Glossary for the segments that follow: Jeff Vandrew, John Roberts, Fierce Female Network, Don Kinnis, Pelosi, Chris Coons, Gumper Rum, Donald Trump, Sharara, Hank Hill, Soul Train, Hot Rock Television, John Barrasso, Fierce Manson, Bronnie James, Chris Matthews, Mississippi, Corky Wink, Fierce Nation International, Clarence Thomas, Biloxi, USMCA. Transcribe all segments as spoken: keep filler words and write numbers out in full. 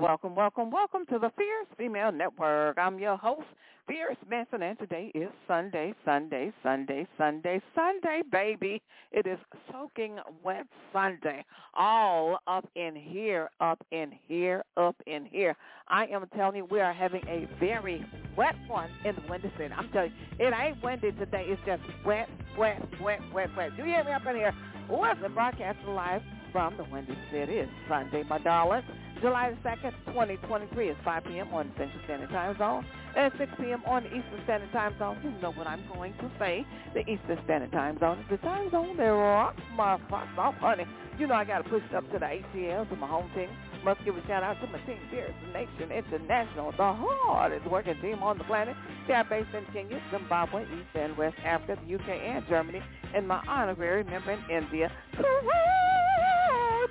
Welcome, welcome, welcome to the Fierce Female Network. I'm your host, Fierce Manson, and today is Sunday, Sunday, Sunday, Sunday, Sunday, baby. It is soaking wet Sunday, all up in here, up in here, up in here. I am telling you, we are having a very wet one in the windy city. I'm telling you, it ain't windy today. It's just wet, wet, wet, wet, wet. Do you hear me up in here? Listen, broadcasting live from the windy city. It's Sunday, my darling. July the second, twenty twenty-three, is five p.m. on Central Standard Time Zone and six p.m. on the Eastern Standard Time Zone. You know what I'm going to say. The Eastern Standard Time Zone is the time zone that rocks my fox off, honey. You know I got to push up to the A T Ls and my home team. Must give a shout-out to my team, Fierce Nation International, the hardest working team on the planet. They are based in Kenya, Zimbabwe, East and West Africa, the U K, and Germany, and my honorary member in India.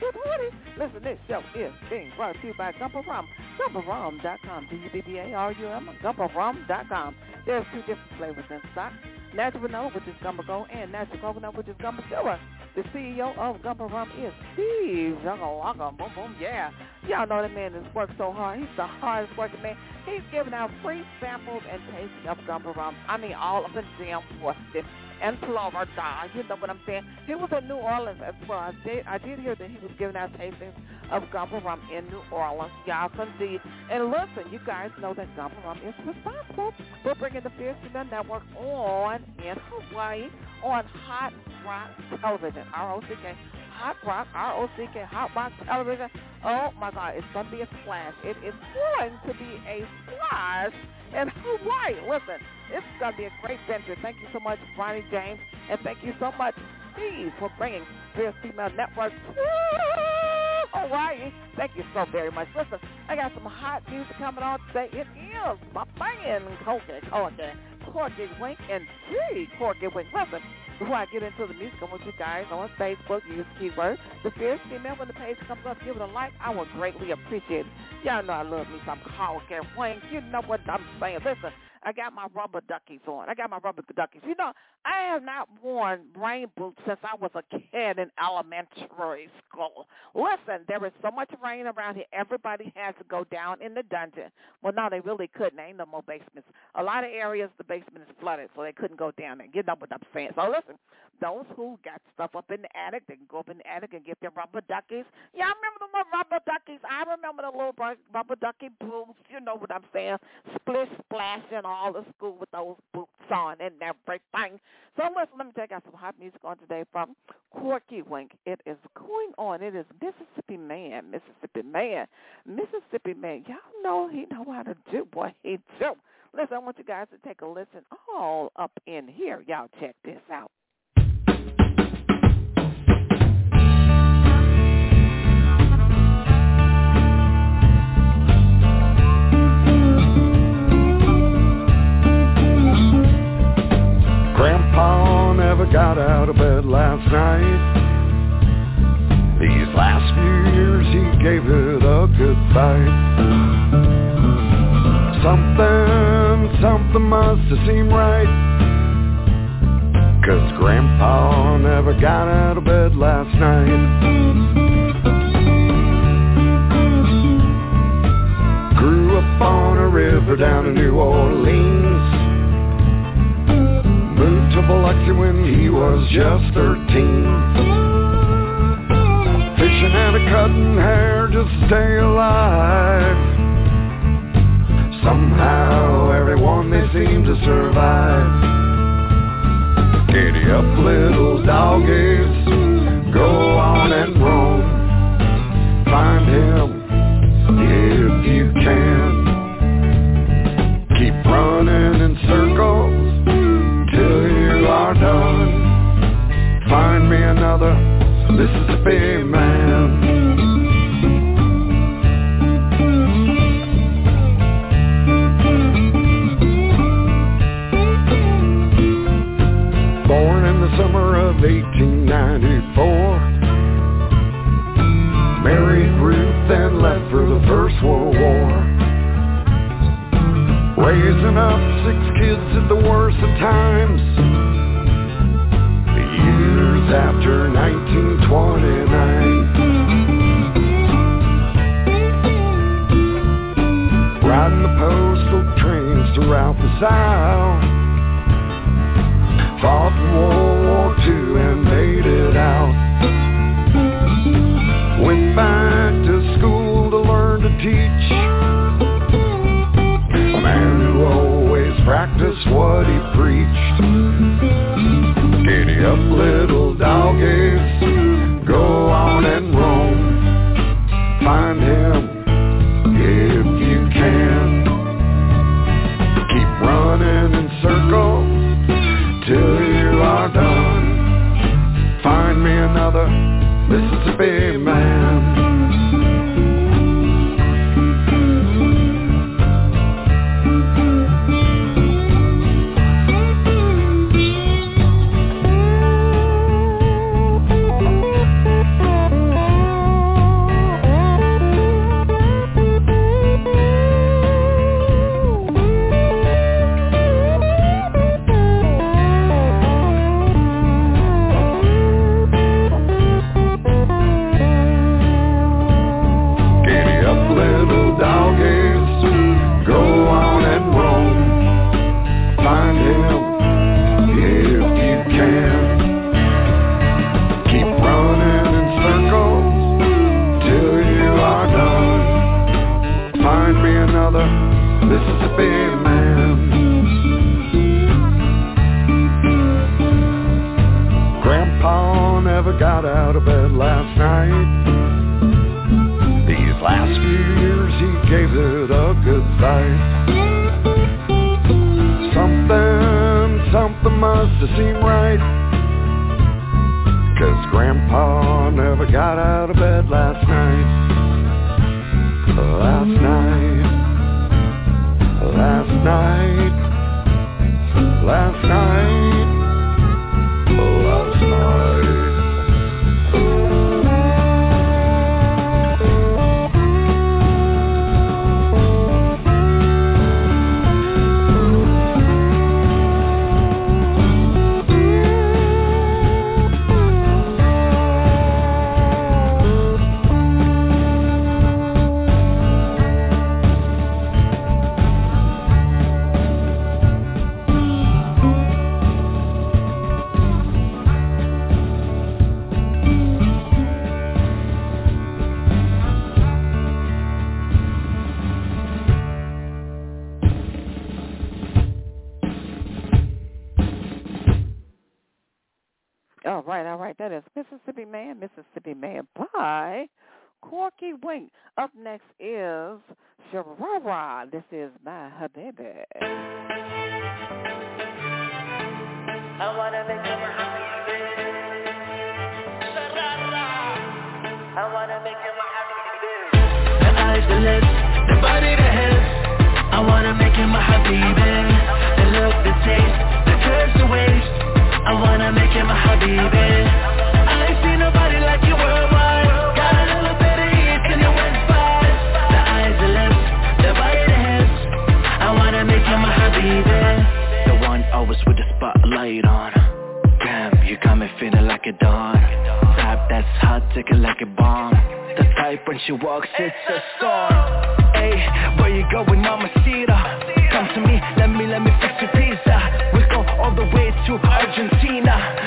Good morning. Listen, this show is being brought to you by Gumper Rum. Gumper Rum dot com. G U B B A R U M. Gumper Rum dot com. There's two different flavors in stock. Natural vanilla, which is Gumper Gold, and natural coconut, which is Gumper Silver. The C E O of Gumper Rum is Steve. Boom, boom, yeah. Y'all know that man has worked so hard. He's the hardest working man. He's giving out free samples and tasting of Gumper Rum. I mean, all of the damn forces. And Florida, you know what I'm saying? He was in New Orleans as well. I did, I did hear that he was giving out tastings of Gumper Rum in New Orleans. Y'all can see. And listen, you guys know that Gumper Rum is responsible for bringing the Fierce Female Network on in Hawaii on Hot Rock Television, R O C K. Hot Rock, R O C K, Hot Rock Television. Oh, my God, it's going to be a splash. It is going to be a splash in Hawaii. Listen, it's going to be a great venture. Thank you so much, Bronnie James, and thank you so much, Steve, for bringing Fierce Female Network to Hawaii. Thank you so very much. Listen, I got some hot music coming on today. It is my man, Corky, Corky, Corky Wink, and gee, Corky Wink. Listen, before I get into the music, I want you guys on Facebook, use keyword The Fierce Female. When the page comes up, give it a like. I will greatly appreciate it. Y'all know I love me some Corky Wink. You know what I'm saying. Listen, I got my rubber duckies on. I got my rubber duckies. You know, I have not worn rain boots since I was a kid in elementary school. Listen, there is so much rain around here. Everybody has to go down in the dungeon. Well, no, they really couldn't. Ain't no more basements. A lot of areas, the basement is flooded, so they couldn't go down there. You know what I'm saying? So listen, those who got stuff up in the attic, they can go up in the attic and get their rubber duckies. Yeah, I remember the little rubber duckies. I remember the little rubber ducky boots. You know what I'm saying? Splish, splash, and all the school with those boots on and everything. So listen, let me check out some hot music on today from Corky Wink. It is going on. It is Mississippi Man, Mississippi Man, Mississippi Man. Y'all know he know how to do what he do. Listen, I want you guys to take a listen all up in here. Y'all check this out. Grandpa never got out of bed last night. These last few years he gave it a good fight. Something, something must have seemed right, 'cause Grandpa never got out of bed last night. Grew up on a river down in New Orleans. Moved to Biloxi when he was just thirteen. Fishing and a cutting hair just to stay alive. Somehow everyone they seem to survive. Giddy up little doggies, go on and roam. Find him if you can. Keep running in circles till you are done. Find me another Mississippi man. Born in the summer of eighteen ninety-four, married Ruth and left for the First World War. Raising up six kids at the worst of times. Years after nineteen twenty-nine. preached. Giddy up, little doggies, go on and roam. Find him if you can. Keep running in circles till you are done. Find me another Mississippi man. Corky Wink. Up next is Sharara. This is my habibi. I wanna make you my habibi. Sharara. I wanna make you my habibi. The eyes, the lips, the body, the hips. I wanna make you my habibi. The look, the taste, the curves, the waist. I wanna make you my habibi. I ain't seen nobody like you worldwide. Got a little bit of it and it went fast. The eyes, the lips, the body, the hips. I wanna make you my habibi. The one always with the spotlight on. Damn, you got me feeling like a dawn. Type that's hot, take it like a bomb. The type when she walks, it's a storm. Hey, where you going, mamacita? Come to me, let me, let me fix your pizza. We'll go all the way to Argentina.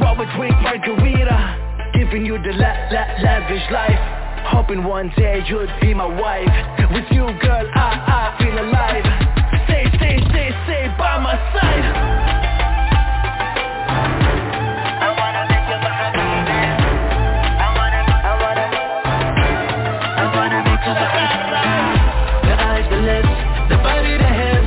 While we drink margarita, giving you the la- la- lavish life. Hoping one day you'd be my wife. With you, girl, I, I feel alive. Stay, stay, stay, stay by my side. The eyes, the lips, the body, the hips.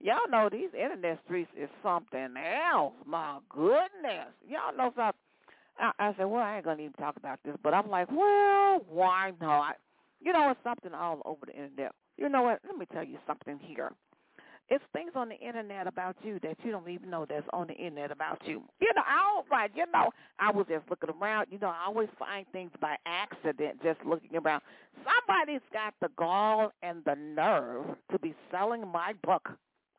Y'all know these internet streets is something else. My goodness. Y'all know something. I, I said, well, I ain't going to even talk about this. But I'm like, well, why not? You know, it's something all over the internet. You know what? Let me tell you something here. It's things on the internet about you that you don't even know that's on the internet about you. You know, all right. You know, I was just looking around. You know, I always find things by accident just looking around. Somebody's got the gall and the nerve to be selling my book.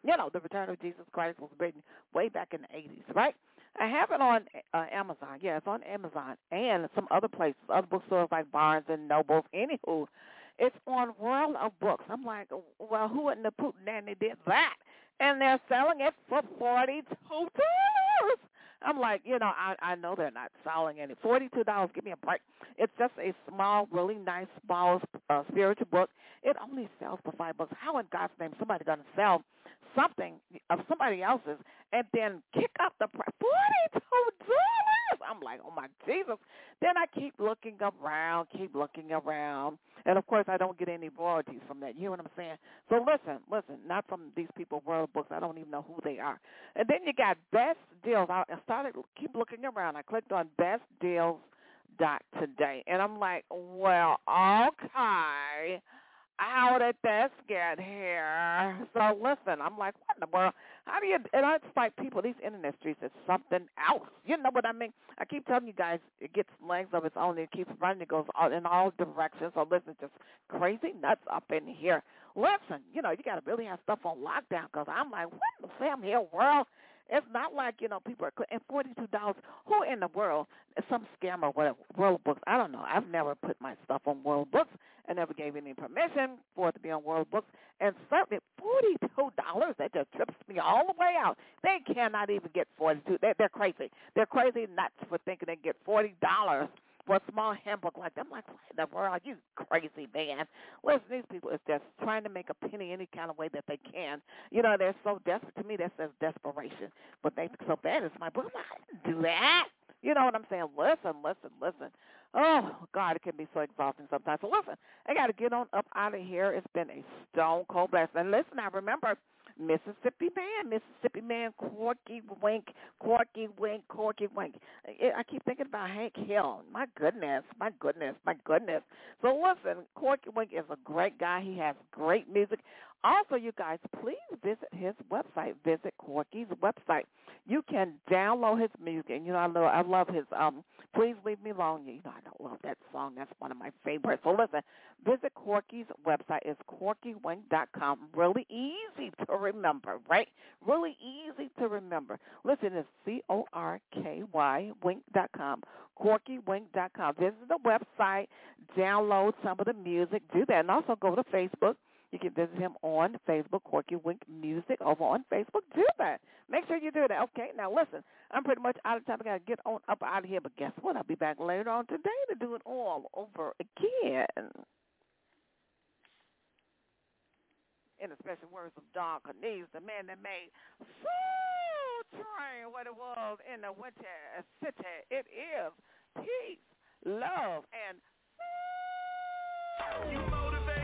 You know, The Return of Jesus Christ was written way back in the eighties, right? I have it on uh, Amazon. Yeah, it's on Amazon and some other places, other bookstores like Barnes and Nobles. Anywho, it's on World of Books. I'm like, well, who in the Putin nanny did that? And they're selling it for forty-two dollars. I'm like, you know, I, I know they're not selling any. forty-two dollars, give me a break. It's just a small, really nice, small uh, spiritual book. It only sells for five bucks. How in God's name somebody going to sell something of somebody else's and then kick up the price? forty-two dollars. I'm like, oh, my Jesus. Then I keep looking around, keep looking around. And, of course, I don't get any royalties from that. You know what I'm saying? So listen, listen, not from these people, World Books. I don't even know who they are. And then you got Best Deals. I started keep looking around. I clicked on best deals dot today. And I'm like, well, okay. How did this get here? So listen, I'm like, what in the world? How do you? And I fight people. These internet streets is something else. You know what I mean? I keep telling you guys, it gets legs of its own. It keeps running. It goes in all directions. So listen, just crazy nuts up in here. Listen, you know, you got to really have stuff on lockdown because I'm like, what in the Sam Hill world? It's not like, you know, people are, and forty-two dollars, who in the world, some scammer, whatever, World Books, I don't know. I've never put my stuff on World Books. I never gave any permission for it to be on World Books. And certainly forty-two dollars, that just trips me all the way out. They cannot even get forty-two dollars. They're, they're crazy. They're crazy nuts for thinking they can get forty dollars. For a small handbook like that. I'm like, what in the world? You crazy, man. Listen, these people is just trying to make a penny any kind of way that they can. You know, they're so desperate. To me, that says desperation. But they so bad. It's my book. I didn't do that. You know what I'm saying? Listen, listen, listen. Oh, God, it can be so exhausting sometimes. So listen, I got to get on up out of here. It's been a stone cold blast. And listen, I remember Mississippi man, Mississippi man, Corky Wink, Corky Wink, Corky Wink. I keep thinking about Hank Hill. My goodness, my goodness, my goodness. So listen, Corky Wink is a great guy. He has great music. Also, you guys, please visit his website. Visit Corky's website. You can download his music. And, you know, I love, I love his um, Please Leave Me Alone. You know, I don't love that song. That's one of my favorites. So listen, visit Corky's website. It's corky wink dot com. Really easy to remember, right? Really easy to remember. Listen, it's C O R K Y wink dot com. corky wink dot com. Visit the website. Download some of the music. Do that. And also go to Facebook. You can visit him on Facebook, Corky Wink Music, over on Facebook. Do that. Make sure you do that. Okay, now listen, I'm pretty much out of time. I got to get on up out of here, but guess what? I'll be back later on today to do it all over again. In the special words of Don Kinnis, the man that made Soul Train what it was in the winter city. It is peace, love, and you motivated.